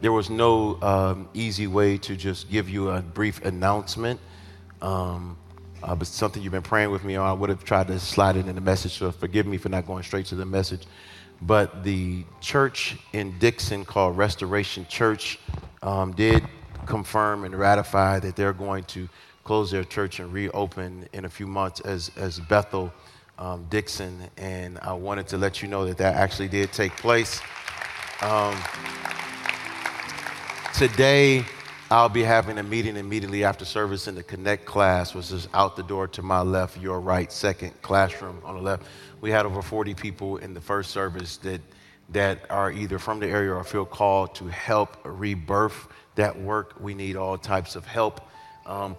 there was no easy way to just give you a brief announcement, but something you've been praying with me on. I would have tried to slide it in the message, so forgive me for not going straight to the message. But the church in Dixon called Restoration Church did confirm and ratify that they're going to close their church and reopen in a few months as Bethel Dixon. And I wanted to let you know that that actually did take place. Today, I'll be having a meeting immediately after service in the Connect class, which is out the door to my left, your right, second classroom on the left. We had over 40 people in the first service that are either from the area or feel called to help rebirth that work. We need all types of help.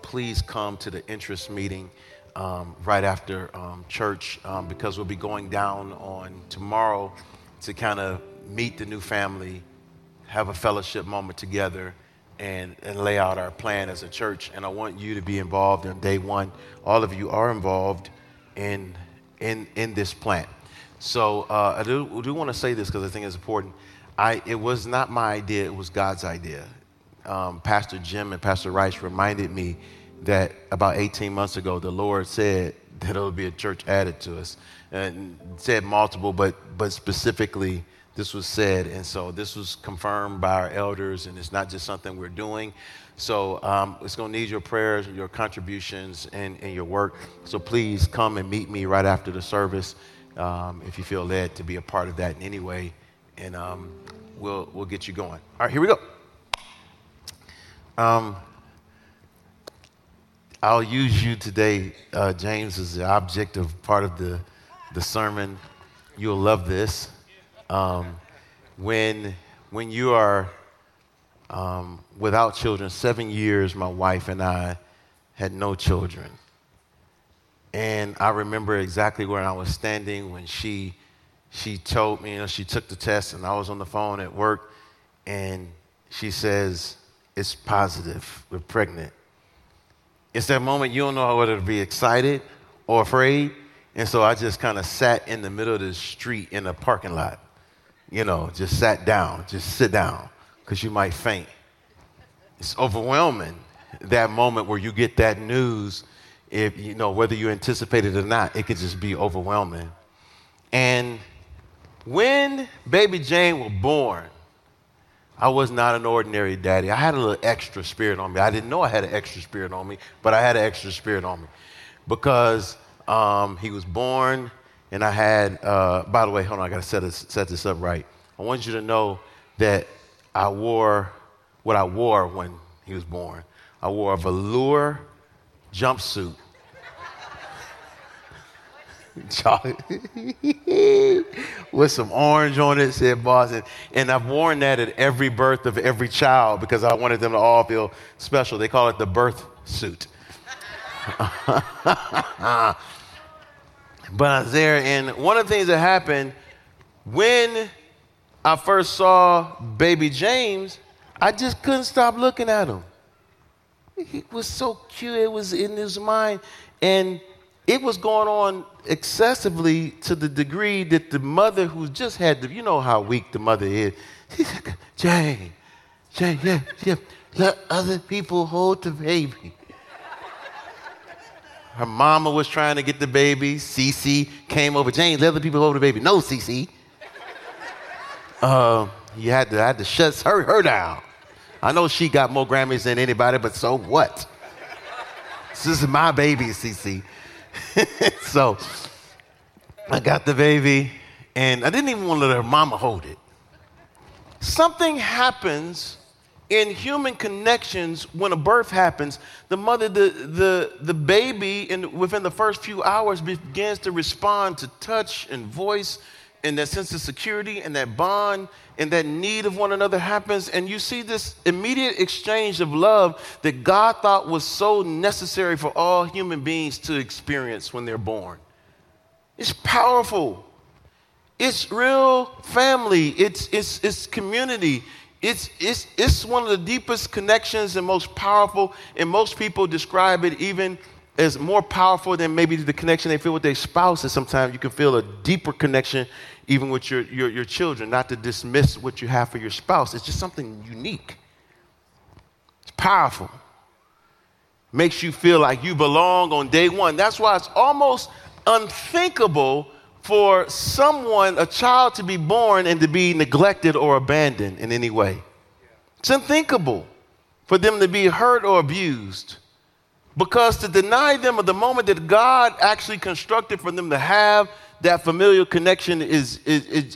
Please come to the interest meeting right after church because we'll be going down on tomorrow to kind of meet the new family, have a fellowship moment together, and lay out our plan as a church. And I want you to be involved on day one. All of you are involved in this plan. So I do want to say this because I think it's important. It was not my idea, it was God's idea. Pastor Jim and Pastor Rice reminded me that about 18 months ago, the Lord said that there would be a church added to us. And said multiple, but specifically, this was said, and so this was confirmed by our elders, and it's not just something we're doing. So it's going to need your prayers, your contributions, and your work. So please come and meet me right after the service if you feel led to be a part of that in any way, and we'll get you going. All right, here we go. I'll use you today, James, as the object of part of the sermon. You'll love this. When you are without children, 7 years, my wife and I had no children. And I remember exactly where I was standing when she told me, she took the test, and I was on the phone at work, and she says, "It's positive, we're pregnant." It's that moment you don't know whether to be excited or afraid. And so I just kind of sat in the middle of the street in the parking lot. Just sat down, just sit down, because you might faint. It's overwhelming, that moment where you get that news, if whether you anticipate it or not, it could just be overwhelming. And when baby Jane was born, I was not an ordinary daddy. I had a little extra spirit on me. I didn't know I had an extra spirit on me, but I had an extra spirit on me because he was born. And I had, by the way, hold on, I got to set this up right. I want you to know that I wore what I wore when he was born. I wore a velour jumpsuit. With some orange on it, said Boston. And I've worn that at every birth of every child because I wanted them to all feel special. They call it the birth suit. But I was there, and one of the things that happened, when I first saw baby James, I just couldn't stop looking at him. He was so cute. It was in his mind, and it was going on excessively to the degree that the mother who just had you know how weak the mother is. She's like, Jane, yeah, let other people hold the baby. Her mama was trying to get the baby. Cece came over. Jane, let the people hold the baby. No, Cece. I had to shut her down. I know she got more Grammys than anybody, but so what? This is my baby, Cece. So I got the baby, and I didn't even want to let her mama hold it. Something happens in human connections, when a birth happens, the mother, the baby, within the first few hours begins to respond to touch and voice and that sense of security and that bond and that need of one another happens. And you see this immediate exchange of love that God thought was so necessary for all human beings to experience when they're born. It's powerful. It's real family. It's community. It's one of the deepest connections and most powerful, and most people describe it even as more powerful than maybe the connection they feel with their spouse. And sometimes you can feel a deeper connection even with your children, not to dismiss what you have for your spouse. It's just something unique. It's powerful. Makes you feel like you belong on day one. That's why it's almost unthinkable for someone, a child, to be born and to be neglected or abandoned in any way. It's unthinkable for them to be hurt or abused, because to deny them of the moment that God actually constructed for them to have that familial connection is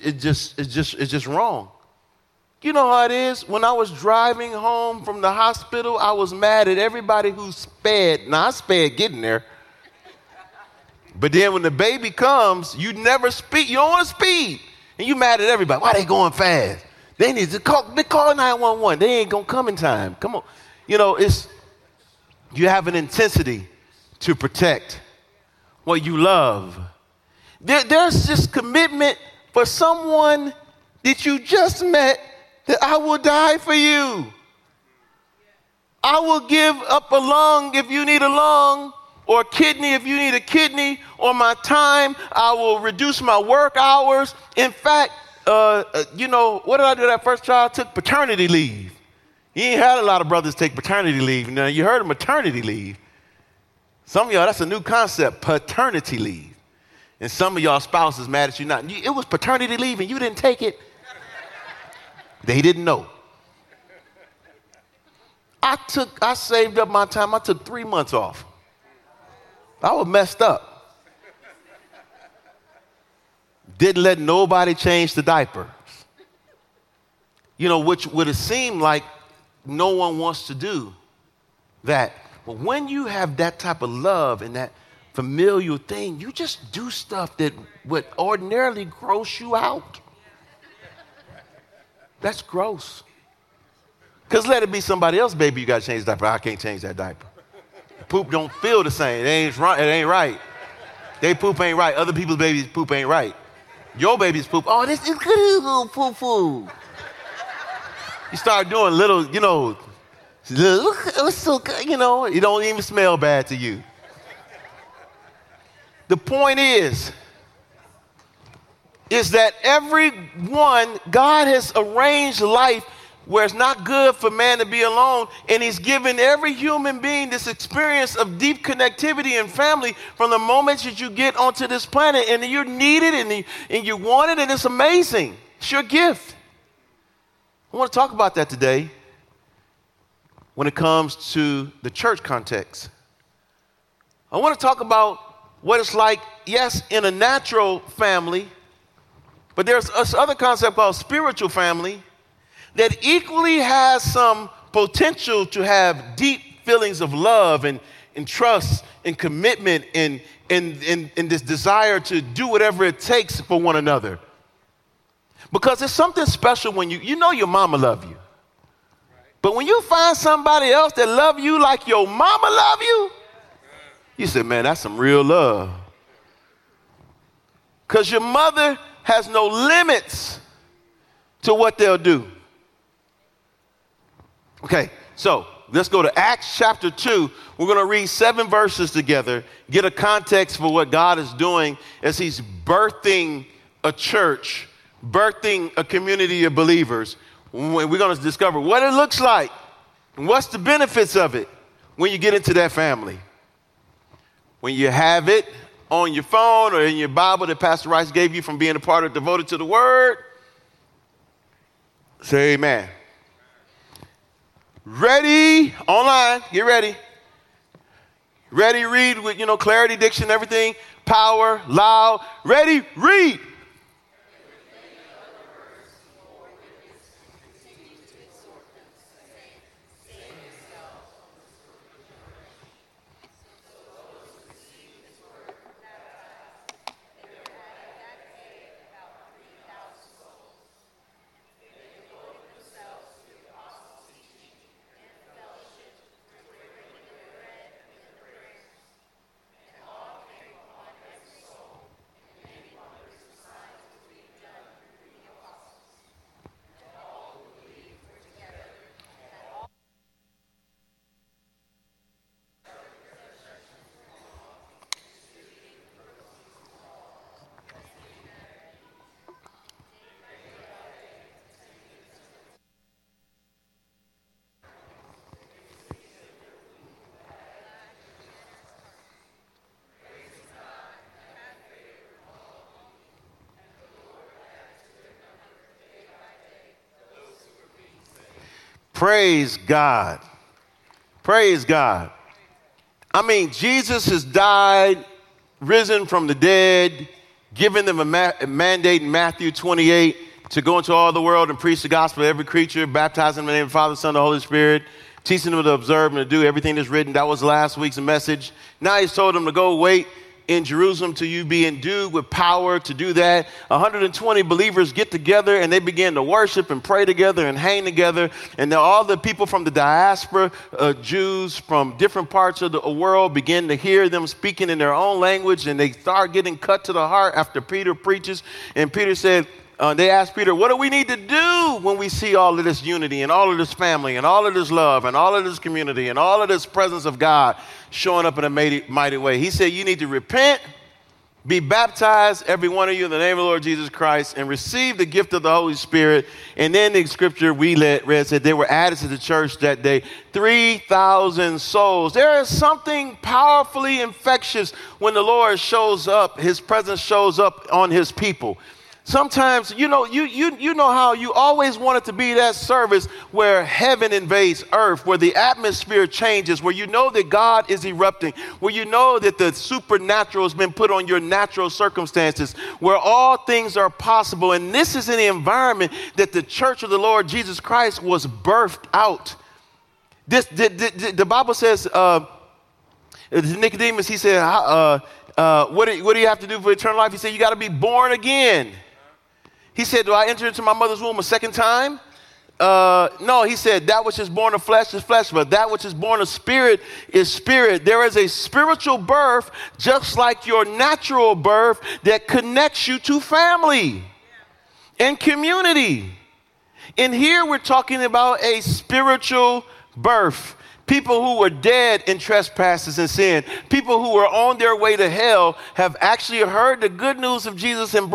just wrong. You know how it is? When I was driving home from the hospital, I was mad at everybody who sped. Now, I sped getting there. But then when the baby comes, you never speed. You don't want to speed. And you mad at everybody. Why they going fast? They need to call 911. They ain't going to come in time. Come on. You know, it's, you have an intensity to protect what you love. There's this commitment for someone that you just met that I will die for you. I will give up a lung if you need a lung, or a kidney if you need a kidney, or my time. I will reduce my work hours. In fact, what did I do that first child? Took paternity leave. You ain't had a lot of brothers take paternity leave. Now, you heard of maternity leave. Some of y'all, that's a new concept, paternity leave. And some of y'all spouses mad at you not. It was paternity leave and you didn't take it. They didn't know. I saved up my time. I took 3 months off. I was messed up. Didn't let nobody change the diapers. You know, which would have seemed like no one wants to do that. But when you have that type of love and that familial thing, you just do stuff that would ordinarily gross you out. That's gross. Because let it be somebody else, baby, you got to change the diaper. I can't change that diaper. Poop don't feel the same. It ain't right. They poop ain't right. Other people's babies' poop ain't right. Your baby's poop. Oh, this is good little poo-poo. You start doing little, it's so good, it don't even smell bad to you. The point is that everyone, God has arranged life where it's not good for man to be alone, and he's given every human being this experience of deep connectivity and family from the moment that you get onto this planet, and you're needed and you want it, and it's amazing. It's your gift. I want to talk about that today when it comes to the church context. I want to talk about what it's like, yes, in a natural family, but there's this other concept called spiritual family that equally has some potential to have deep feelings of love and trust and commitment and this desire to do whatever it takes for one another. Because it's something special when you know your mama love you. But when you find somebody else that love you like your mama love you, you say, man, that's some real love. Because your mother has no limits to what they'll do. Okay, so let's go to Acts chapter 2. We're going to read 7 verses together, get a context for what God is doing as he's birthing a church, birthing a community of believers. We're going to discover what it looks like and what's the benefits of it when you get into that family. When you have it on your phone or in your Bible that Pastor Rice gave you from being a part of Devoted to the Word, say amen. Ready, online, get ready. Ready, read with, clarity, diction, everything, power, loud. Ready, read. Praise God. Praise God. I mean, Jesus has died, risen from the dead, given them a mandate in Matthew 28 to go into all the world and preach the gospel to every creature, baptizing them in the name of the Father, the Son, and the Holy Spirit, teaching them to observe and to do everything that's written. That was last week's message. Now he's told them to go wait in Jerusalem till you be endued with power to do that. 120 believers get together and they begin to worship and pray together and hang together. And all the people from the diaspora, Jews from different parts of the world, begin to hear them speaking in their own language, and they start getting cut to the heart after Peter preaches. And Peter said, they asked Peter, what do we need to do when we see all of this unity and all of this family and all of this love and all of this community and all of this presence of God showing up in a mighty way? He said, you need to repent, be baptized, every one of you, in the name of the Lord Jesus Christ, and receive the gift of the Holy Spirit. And then the scripture we read said there were added to the church that day 3,000 souls. There is something powerfully infectious when the Lord shows up, his presence shows up on his people. Sometimes, you know how you always want it to be that service where heaven invades earth, where the atmosphere changes, where you know that God is erupting, where you know that the supernatural has been put on your natural circumstances, where all things are possible. And this is in the environment that the church of the Lord Jesus Christ was birthed out. The Bible says, Nicodemus, he said, what do you have to do for eternal life? He said, you got to be born again. He said, do I enter into my mother's womb a second time? No, he said, that which is born of flesh is flesh, but that which is born of spirit is spirit. There is a spiritual birth, just like your natural birth, that connects you to family and community. And here we're talking about a spiritual birth. People who were dead in trespasses and sin, people who were on their way to hell, have actually heard the good news of Jesus and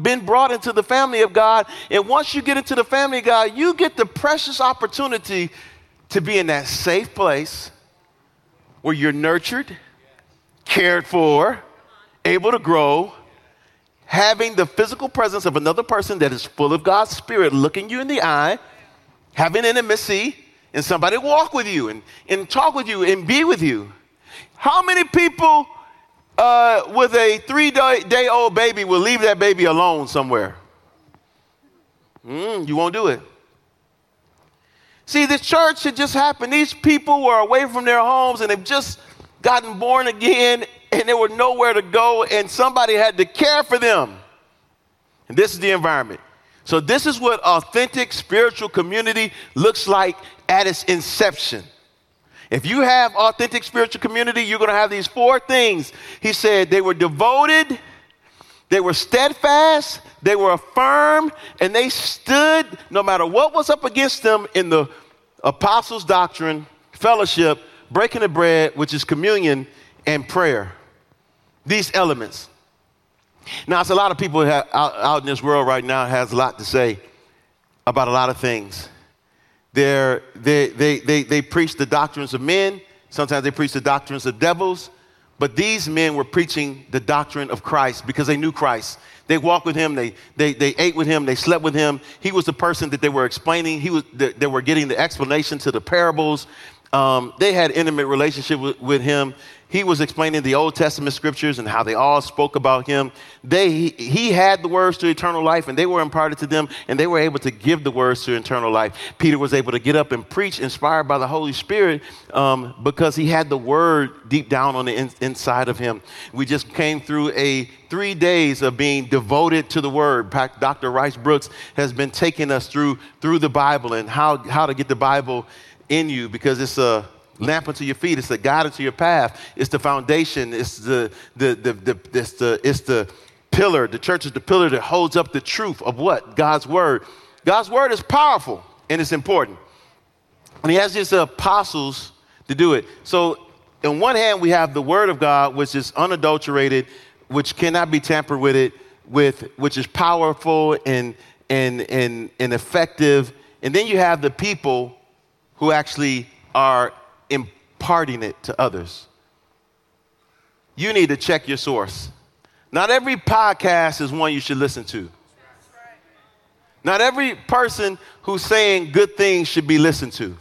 been brought into the family of God. And once you get into the family of God, you get the precious opportunity to be in that safe place where you're nurtured, cared for, able to grow, having the physical presence of another person that is full of God's Spirit looking you in the eye, having intimacy, and somebody walk with you and talk with you and be with you. How many people with a 3-day-old baby will leave that baby alone somewhere? You won't do it. See, this church had just happened. These people were away from their homes and they've just gotten born again and they were nowhere to go, and somebody had to care for them. And this is the environment. So this is what authentic spiritual community looks like at its inception. If you have authentic spiritual community, you're going to have these four things. He said they were devoted, they were steadfast, they were firm, and they stood no matter what was up against them in the apostles' doctrine, fellowship, breaking the bread, which is communion, and prayer. These elements. Now, it's a lot of people out in this world right now has a lot to say about a lot of things. They preach the doctrines of men. Sometimes they preach the doctrines of devils. But these men were preaching the doctrine of Christ because they knew Christ. They walked with him. They ate with him. They slept with him. He was the person that they were explaining. They were getting the explanation to the parables. They had intimate relationship with him. He was explaining the Old Testament scriptures and how they all spoke about him. He had the words to eternal life, and they were imparted to them, and they were able to give the words to eternal life. Peter was able to get up and preach, inspired by the Holy Spirit, because he had the word deep down on the inside of him. We just came through 3 days of being devoted to the word. Dr. Rice Brooks has been taking us through the Bible and how to get the Bible in you, because it's a lamp unto your feet, it's the guide unto your path, it's the foundation, it's the pillar. The church is the pillar that holds up the truth of what? God's word. God's word is powerful and it's important. And he has his apostles to do it. So on one hand, we have the word of God, which is unadulterated, which cannot be tampered with, which is powerful and effective. And then you have the people who actually are imparting it to others. You need to check your source. Not every podcast is one you should listen to. Not every person who's saying good things should be listened to.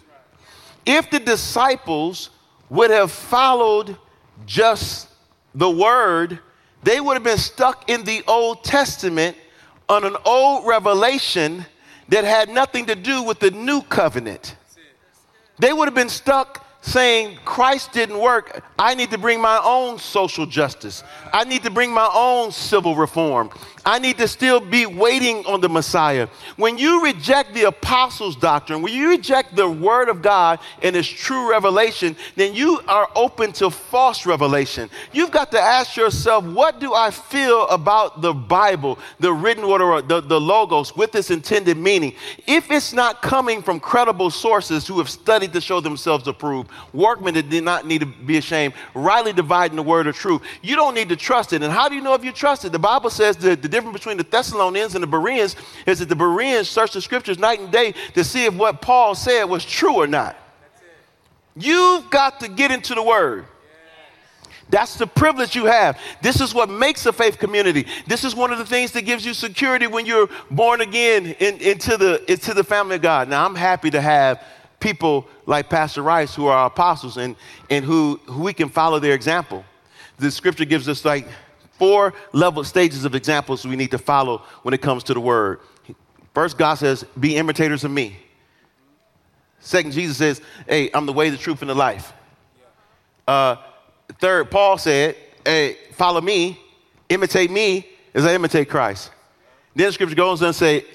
If the disciples would have followed just the word, they would have been stuck in the Old Testament on an old revelation that had nothing to do with the new covenant. They would have been stuck saying Christ didn't work. I need to bring my own social justice. I need to bring my own civil reform. I need to still be waiting on the Messiah. When you reject the apostles' doctrine, when you reject the word of God and its true revelation, then you are open to false revelation. You've got to ask yourself, what do I feel about the Bible, the written word, or the logos with its intended meaning? If it's not coming from credible sources who have studied to show themselves approved, workmen that did not need to be ashamed, rightly dividing the word of truth. You don't need to trust it. And how do you know if you trust it? The Bible says that the difference between the Thessalonians and the Bereans is that the Bereans searched the scriptures night and day to see if what Paul said was true or not. You've got to get into the word. That's the privilege you have. This is what makes a faith community. This is one of the things that gives you security when you're born again into the family of God. Now, I'm happy to have people like Pastor Rice who are apostles and who we can follow their example. The scripture gives us like 4 level stages of examples we need to follow when it comes to the word. First, God says, be imitators of me. Second, Jesus says, hey, I'm the way, the truth, and the life. Third, Paul said, hey, follow me, imitate me as I imitate Christ. Then the scripture goes on and say,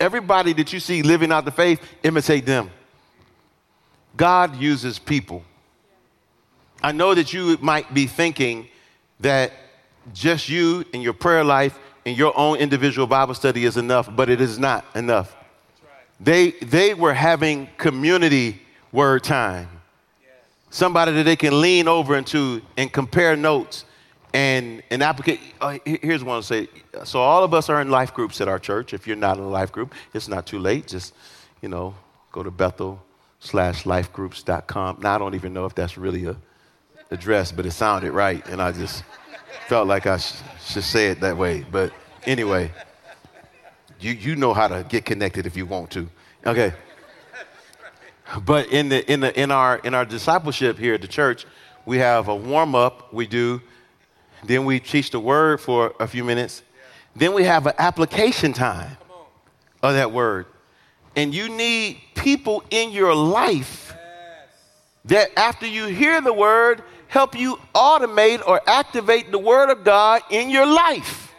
everybody that you see living out the faith, imitate them. God uses people. I know that you might be thinking that just you and your prayer life and your own individual Bible study is enough, but it is not enough. They were having community word time. Somebody that they can lean over into and compare notes and applicate. Here's what I want to say. So all of us are in life groups at our church. If you're not in a life group, it's not too late. Just, go to Bethel.com/lifegroups.com. Now, I don't even know if that's really a address, but it sounded right, and I just felt like I should say it that way. But anyway, you know how to get connected if you want to. Okay. But in our discipleship here at the church, we have a warm up we do, then we teach the word for a few minutes, then we have an application time of that word. And you need people in your life that after you hear the word, help you automate or activate the word of God in your life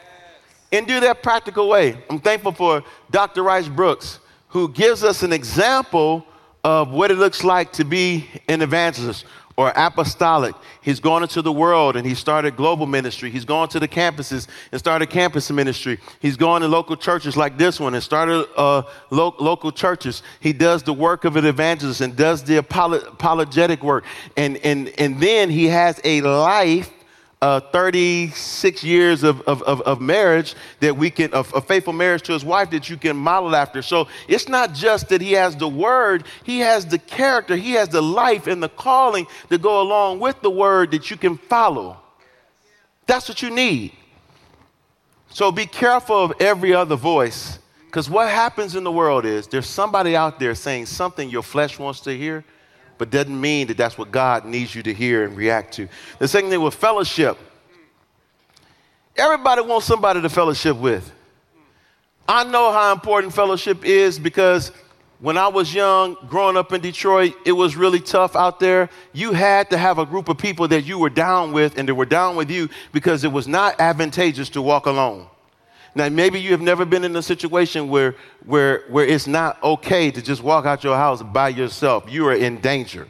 and do that practical way. I'm thankful for Dr. Rice Brooks, who gives us an example of what it looks like to be an evangelist or apostolic. He's gone into the world and he started global ministry. He's gone to the campuses and started campus ministry. He's gone to local churches like this one and started local churches. He does the work of an evangelist and does the apologetic work. And then he has a life, 36 years of marriage that we can, a faithful marriage to his wife that you can model after. So it's not just that he has the word, he has the character, he has the life and the calling to go along with the word that you can follow. That's what you need. So be careful of every other voice, because what happens in the world is there's somebody out there saying something your flesh wants to hear, but doesn't mean that that's what God needs you to hear and react to. The second thing with fellowship. Everybody wants somebody to fellowship with. I know how important fellowship is because when I was young, growing up in Detroit, it was really tough out there. You had to have a group of people that you were down with and they were down with you because it was not advantageous to walk alone. Now, maybe you have never been in a situation where it's not okay to just walk out your house by yourself. You are in danger.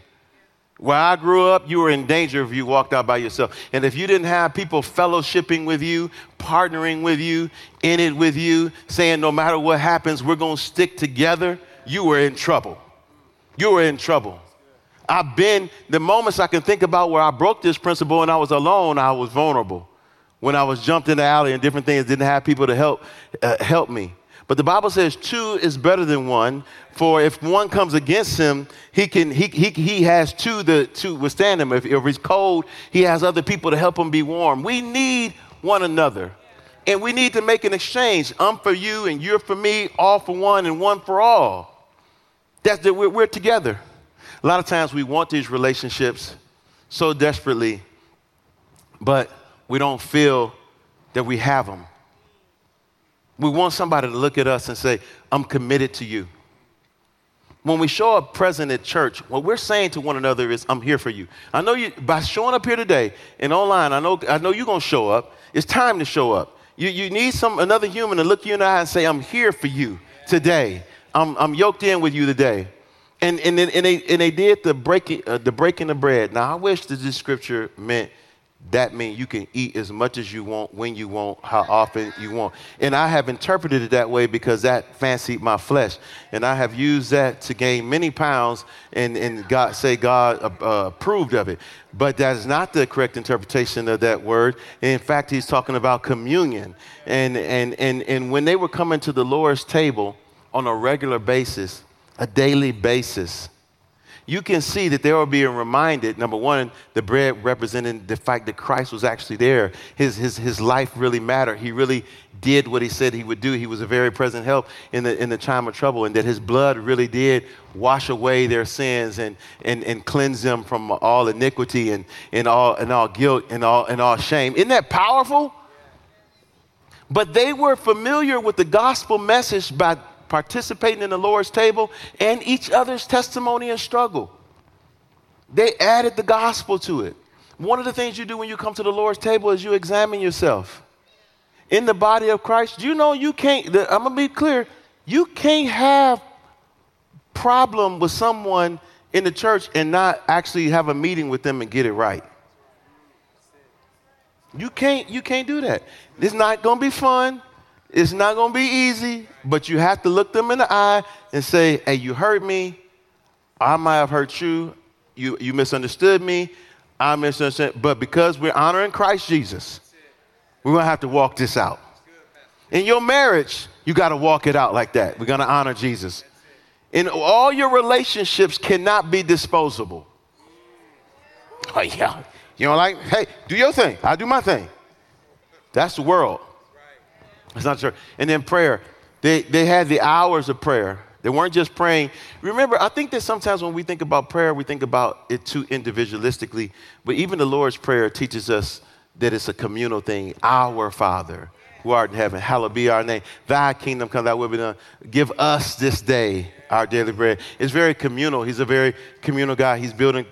Where I grew up, you were in danger if you walked out by yourself. And if you didn't have people fellowshipping with you, partnering with you, in it with you, saying no matter what happens, we're going to stick together, you were in trouble. You were in trouble. The moments I can think about where I broke this principle and I was alone, I was vulnerable. When I was jumped in the alley and different things, didn't have people to help me. But the Bible says 2 is better than 1, for if one comes against him, he has 2 to withstand him. If he's cold, he has other people to help him be warm. We need one another. And we need to make an exchange. I'm for you and you're for me, all for one and one for all. That's that we're together. A lot of times we want these relationships so desperately, but we don't feel that we have them. We want somebody to look at us and say, I'm committed to you. When we show up present at church, what we're saying to one another is, I'm here for you. I know you by showing up here today and online, I know you're going to show up. It's time to show up. You need another human to look you in the eye and say, I'm here for you today. I'm yoked in with you today. And they did the breaking of bread. Now, I wish that this scripture meant that means you can eat as much as you want, when you want, how often you want. And I have interpreted it that way because that fancied my flesh. And I have used that to gain many pounds and God approved of it. But that is not the correct interpretation of that word. And in fact, he's talking about communion. And when they were coming to the Lord's table on a regular basis, a daily basis, you can see that they were being reminded, number one, the bread representing the fact that Christ was actually there. His life really mattered. He really did what he said he would do. He was a very present help in the time of trouble, and that his blood really did wash away their sins and cleanse them from all iniquity and all guilt and all shame. Isn't that powerful? But they were familiar with the gospel message by participating in the Lord's table and each other's testimony and struggle. They added the gospel to it. One of the things you do when you come to the Lord's table is you examine yourself. In the body of Christ, you know you can't, I'm going to be clear, you can't have problem with someone in the church and not actually have a meeting with them and get it right. You can't do that. It's not going to be fun. It's not going to be easy, but you have to look them in the eye and say, hey, you hurt me. I might have hurt you. You misunderstood me. I misunderstood. But because we're honoring Christ Jesus, we're going to have to walk this out. In your marriage, you got to walk it out like that. We're going to honor Jesus. And all your relationships cannot be disposable. Oh, yeah. You know, like, hey, do your thing. I do my thing. That's the world. It's not church. And then prayer. They had the hours of prayer. They weren't just praying. Remember, I think that sometimes when we think about prayer, we think about it too individualistically. But even the Lord's Prayer teaches us that it's a communal thing. Our Father, who art in heaven, hallowed be our name. Thy kingdom come, thy will be done. Give us this day our daily bread. It's very communal. He's a very communal guy. He's building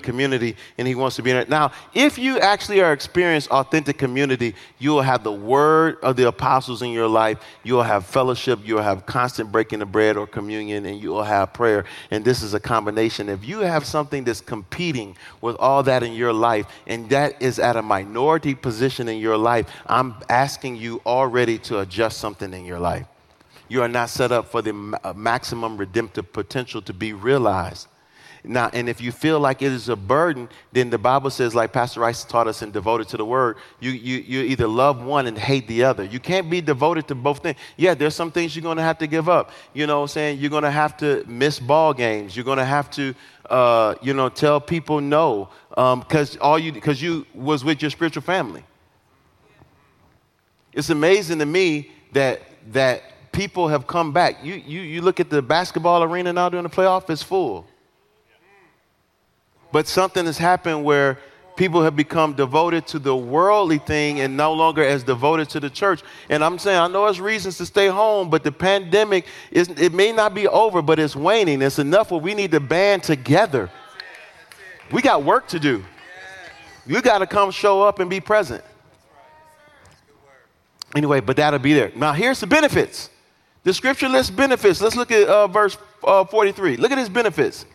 community, and he wants to be in it. Now, if you actually are experiencing authentic community, you will have the word of the apostles in your life. You will have fellowship. You will have constant breaking of bread or communion, and you will have prayer. And this is a combination. If you have something that's competing with all that in your life, and that is at a minority position in your life, I'm asking you already to adjust something in your life. You are not set up for the maximum redemptive potential to be realized. Now, and if you feel like it is a burden, then the Bible says, like Pastor Rice taught us in Devoted to the Word, you either love one and hate the other. You can't be devoted to both things. Yeah, there's some things you're going to have to give up. You know what I'm saying? You're going to have to miss ball games. You're going to have to, tell people no because you was with your spiritual family. It's amazing to me that people have come back. You look at the basketball arena now during the playoff, it's full. But something has happened where people have become devoted to the worldly thing and no longer as devoted to the church. And I'm saying, I know there's reasons to stay home, but the pandemic, it may not be over, but it's waning. It's enough where we need to band together. We got work to do. You got to come show up and be present. Anyway, but that'll be there. Now, here's the benefits. The scripture lists benefits. Let's look at verse 43. Look at his benefits.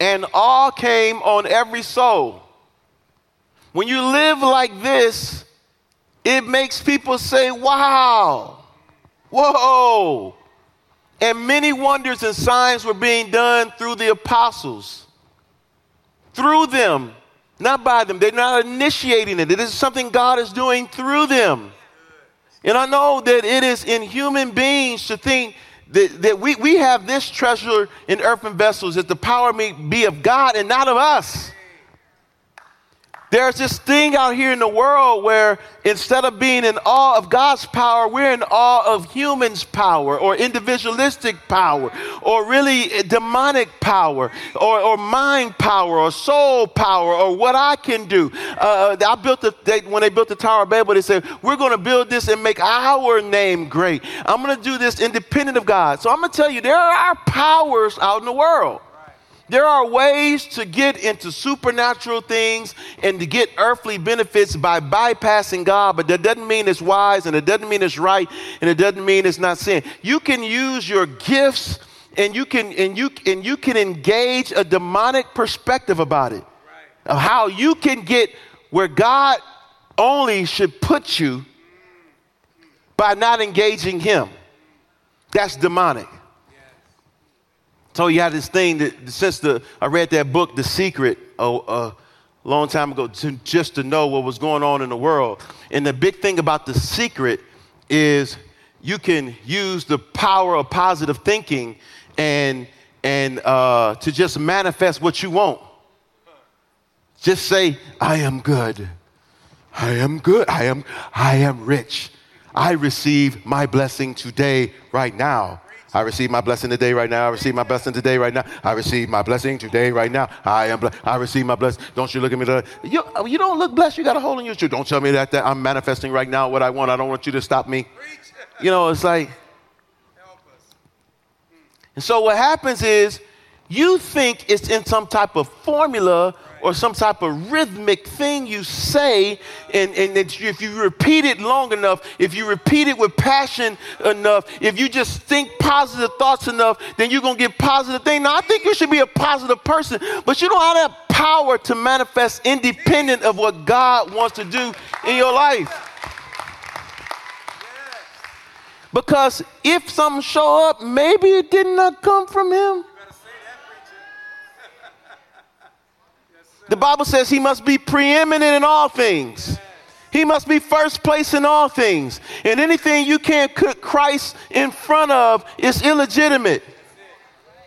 And awe came on every soul. When you live like this, it makes people say, wow, whoa. And many wonders and signs were being done through the apostles. Through them, not by them. They're not initiating it. It is something God is doing through them. And I know that it is in human beings to think that we have this treasure in earthen vessels, that the power may be of God and not of us. There's this thing out here in the world where instead of being in awe of God's power, we're in awe of humans' power or individualistic power or really demonic power or mind power or soul power or what I can do. When they built the Tower of Babel, they said, we're going to build this and make our name great. I'm going to do this independent of God. So I'm going to tell you, there are powers out in the world. There are ways to get into supernatural things and to get earthly benefits by bypassing God, but that doesn't mean it's wise, and it doesn't mean it's right, and it doesn't mean it's not sin. You can use your gifts, and you can engage a demonic perspective about it, of how you can get where God only should put you by not engaging Him. That's demonic. So you had this thing that since I read that book, The Secret, a long time ago, just to know what was going on in the world. And the big thing about The Secret is you can use the power of positive thinking and to just manifest what you want. Just say, I am good. I am good. I am rich. I receive my blessing today, right now. I receive my blessing today, right now. I receive my blessing today, right now. I receive my blessing today, right now. I am blessed. I receive my blessing. Don't you look at me like you don't look blessed. You got a hole in your shoe. Don't tell me that I'm manifesting right now what I want. I don't want you to stop me. You know, it's like. And so what happens is you think it's in some type of formula or some type of rhythmic thing you say, and if you repeat it long enough, if you repeat it with passion enough, if you just think positive thoughts enough, then you're going to get positive things. Now, I think you should be a positive person, but you don't have that power to manifest independent of what God wants to do in your life. Because if something show up, maybe it did not come from Him. The Bible says He must be preeminent in all things. He must be first place in all things. And anything you can't put Christ in front of is illegitimate.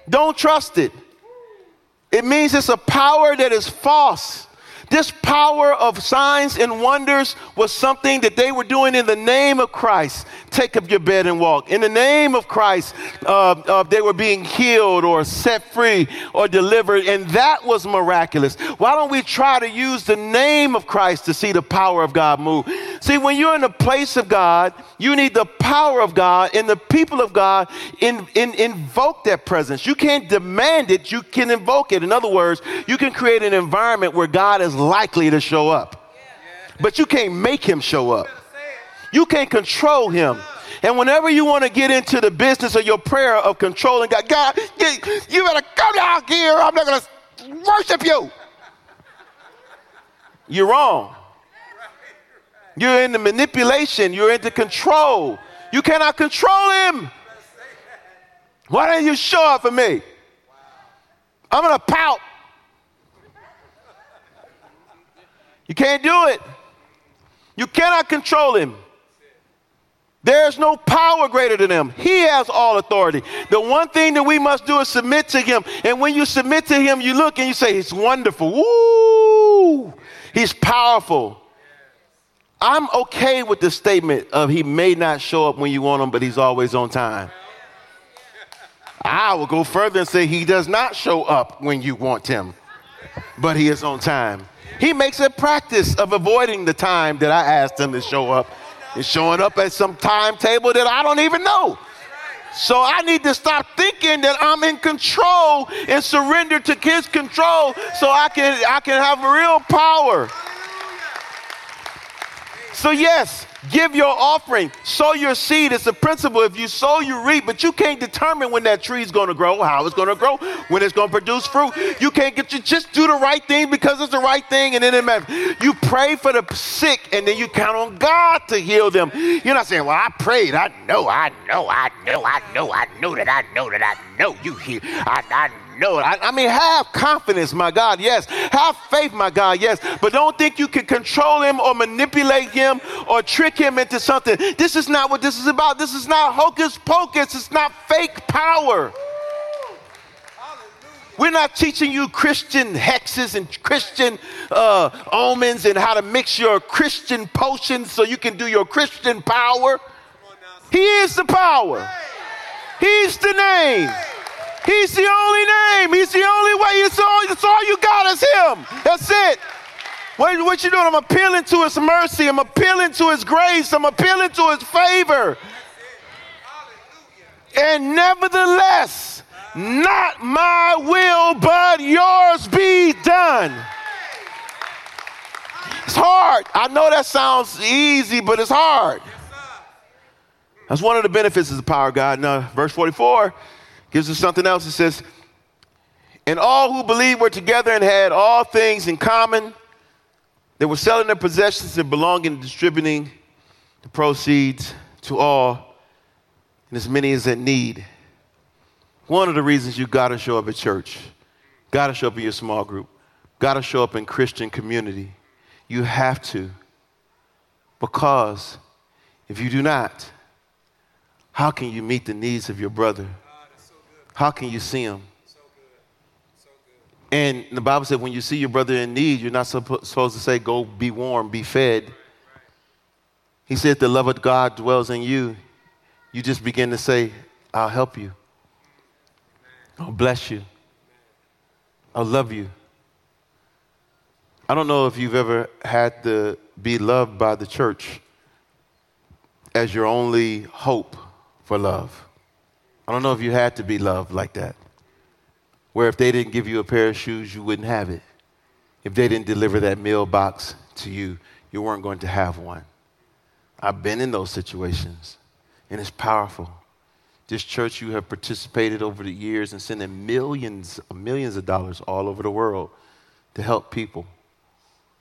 Don't trust it. It means it's a power that is false. This power of signs and wonders was something that they were doing in the name of Christ. Take up your bed and walk. In the name of Christ, they were being healed or set free or delivered, and that was miraculous. Why don't we try to use the name of Christ to see the power of God move? See, when you're in the place of God, you need the power of God and the people of God invoke that presence. You can't demand it. You can invoke it. In other words, you can create an environment where God is likely to show up, but you can't make Him show up. You can't control Him. And whenever you want to get into the business of your prayer of controlling God, you better come down here. I'm not going to worship you. You're wrong. You're into manipulation. You're into control. You cannot control Him. Why don't you show up for me? I'm going to pout. You can't do it. You cannot control Him. There's no power greater than Him. He has all authority. The one thing that we must do is submit to Him. And when you submit to Him, you look and you say, He's wonderful. Woo! He's powerful. I'm okay with the statement of He may not show up when you want Him, but He's always on time. I will go further and say He does not show up when you want Him, but He is on time. He makes a practice of avoiding the time that I asked Him to show up and showing up at some timetable that I don't even know. So I need to stop thinking that I'm in control and surrender to His control so I can have real power. So yes, give your offering, sow your seed. It's a principle. If you sow, you reap, but you can't determine when that tree's going to grow, how it's going to grow, when it's going to produce fruit. You can't just do the right thing because it's the right thing, and then it matters. You pray for the sick, and then you count on God to heal them. You're not saying, well, I prayed. I know you hear. No, I mean, have confidence, my God, yes. Have faith, my God, yes. But don't think you can control Him or manipulate Him or trick Him into something. This is not what this is about. This is not hocus pocus. It's not fake power. Woo. Hallelujah. We're not teaching you Christian hexes and Christian omens and how to mix your Christian potions so you can do your Christian power. He is the power. He's the name. He's the only name. He's the only way. It's all you got is him. That's it. What you doing? I'm appealing to his mercy. I'm appealing to his grace. I'm appealing to his favor. And nevertheless, not my will, but yours be done. It's hard. I know that sounds easy, but it's hard. That's one of the benefits of the power of God. Now, verse 44 gives us something else. It says, and all who believed were together and had all things in common. They were selling their possessions and belonging and distributing the proceeds to all, and as many as at need. One of the reasons you got to show up at church, got to show up in your small group, got to show up in Christian community. You have to, because if you do not, how can you meet the needs of your brother? How can you see him? And the Bible said when you see your brother in need, you're not supposed to say, go be warm, be fed. He said the love of God dwells in you. You just begin to say, I'll help you. I'll bless you. I'll love you. I don't know if you've ever had to be loved by the church as your only hope for love. I don't know if you had to be loved like that, where if they didn't give you a pair of shoes, you wouldn't have it. If they didn't deliver that mailbox to you, you weren't going to have one. I've been in those situations, and it's powerful. This church, you have participated over the years and sending millions of dollars all over the world to help people.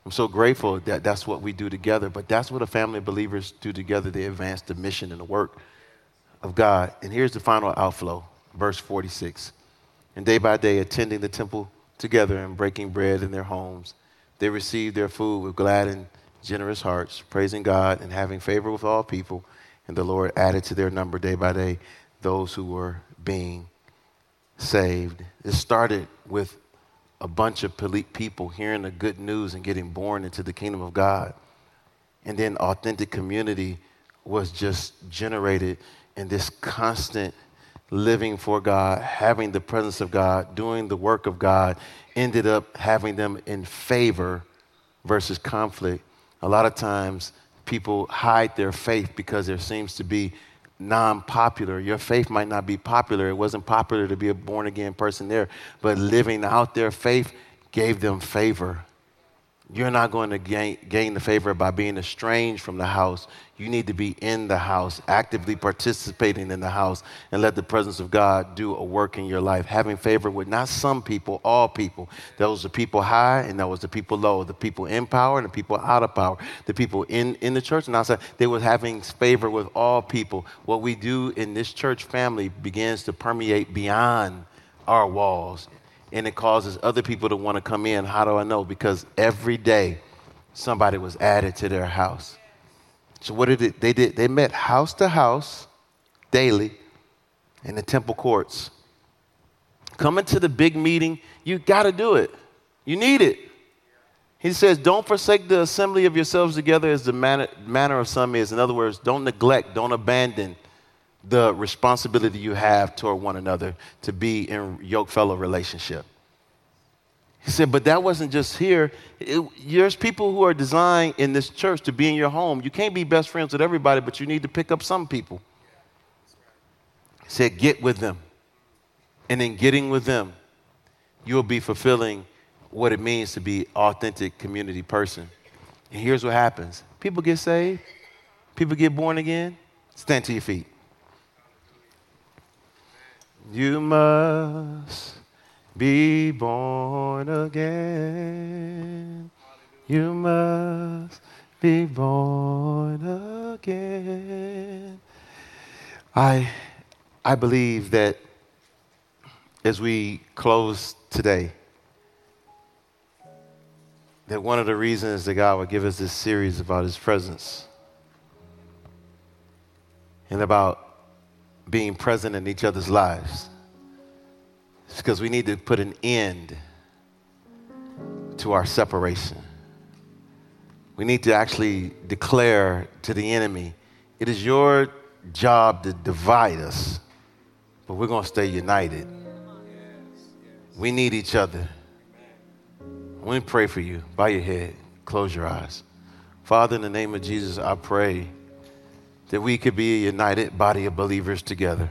I'm so grateful that that's what we do together, but that's what a family of believers do together. They advance the mission and the work of God. And here's the final outflow, verse 46. And day by day, attending the temple together and breaking bread in their homes, they received their food with glad and generous hearts, praising God and having favor with all people. And the Lord added to their number day by day those who were being saved. It started with a bunch of people hearing the good news and getting born into the kingdom of God. And then authentic community was just generated in this constant living for God, having the presence of God, doing the work of God, ended up having them in favor versus conflict. A lot of times people hide their faith because there seems to be non-popular. Your faith might not be popular. It wasn't popular to be a born-again person there, but living out their faith gave them favor. You're not going to gain the favor by being estranged from the house. You need to be in the house, actively participating in the house, and let the presence of God do a work in your life. Having favor with not some people, all people. Those are people high and those are people low. The people in power and the people out of power. The people in the church and outside, they were having favor with all people. What we do in this church family begins to permeate beyond our walls. And it causes other people to want to come in. How do I know? Because every day somebody was added to their house. So what did? They met house to house daily in the temple courts. Coming to the big meeting, you got to do it. You need it. He says, don't forsake the assembly of yourselves together as the manner of some is. In other words, don't neglect, don't abandon the responsibility you have toward one another to be in yoke fellow relationship. He said, but that wasn't just here. There's people who are designed in this church to be in your home. You can't be best friends with everybody, but you need to pick up some people. He said, get with them. And in getting with them, you'll be fulfilling what it means to be authentic community person. And here's what happens. People get saved. People get born again. Stand to your feet. You must be born again. You must be born again. I believe that as we close today, that one of the reasons that God would give us this series about his presence and about being present in each other's lives. It's because we need to put an end to our separation. We need to actually declare to the enemy, it is your job to divide us, but we're going to stay united. We need each other. I'm going to pray for you. Bow your head. Close your eyes. Father, in the name of Jesus, I pray that we could be a united body of believers together.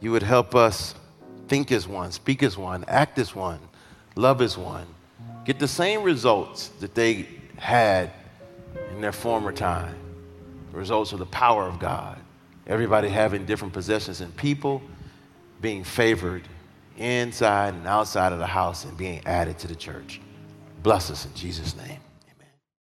You would help us think as one, speak as one, act as one, love as one, get the same results that they had in their former time. The results of the power of God. Everybody having different possessions and people being favored inside and outside of the house and being added to the church. Bless us in Jesus' name.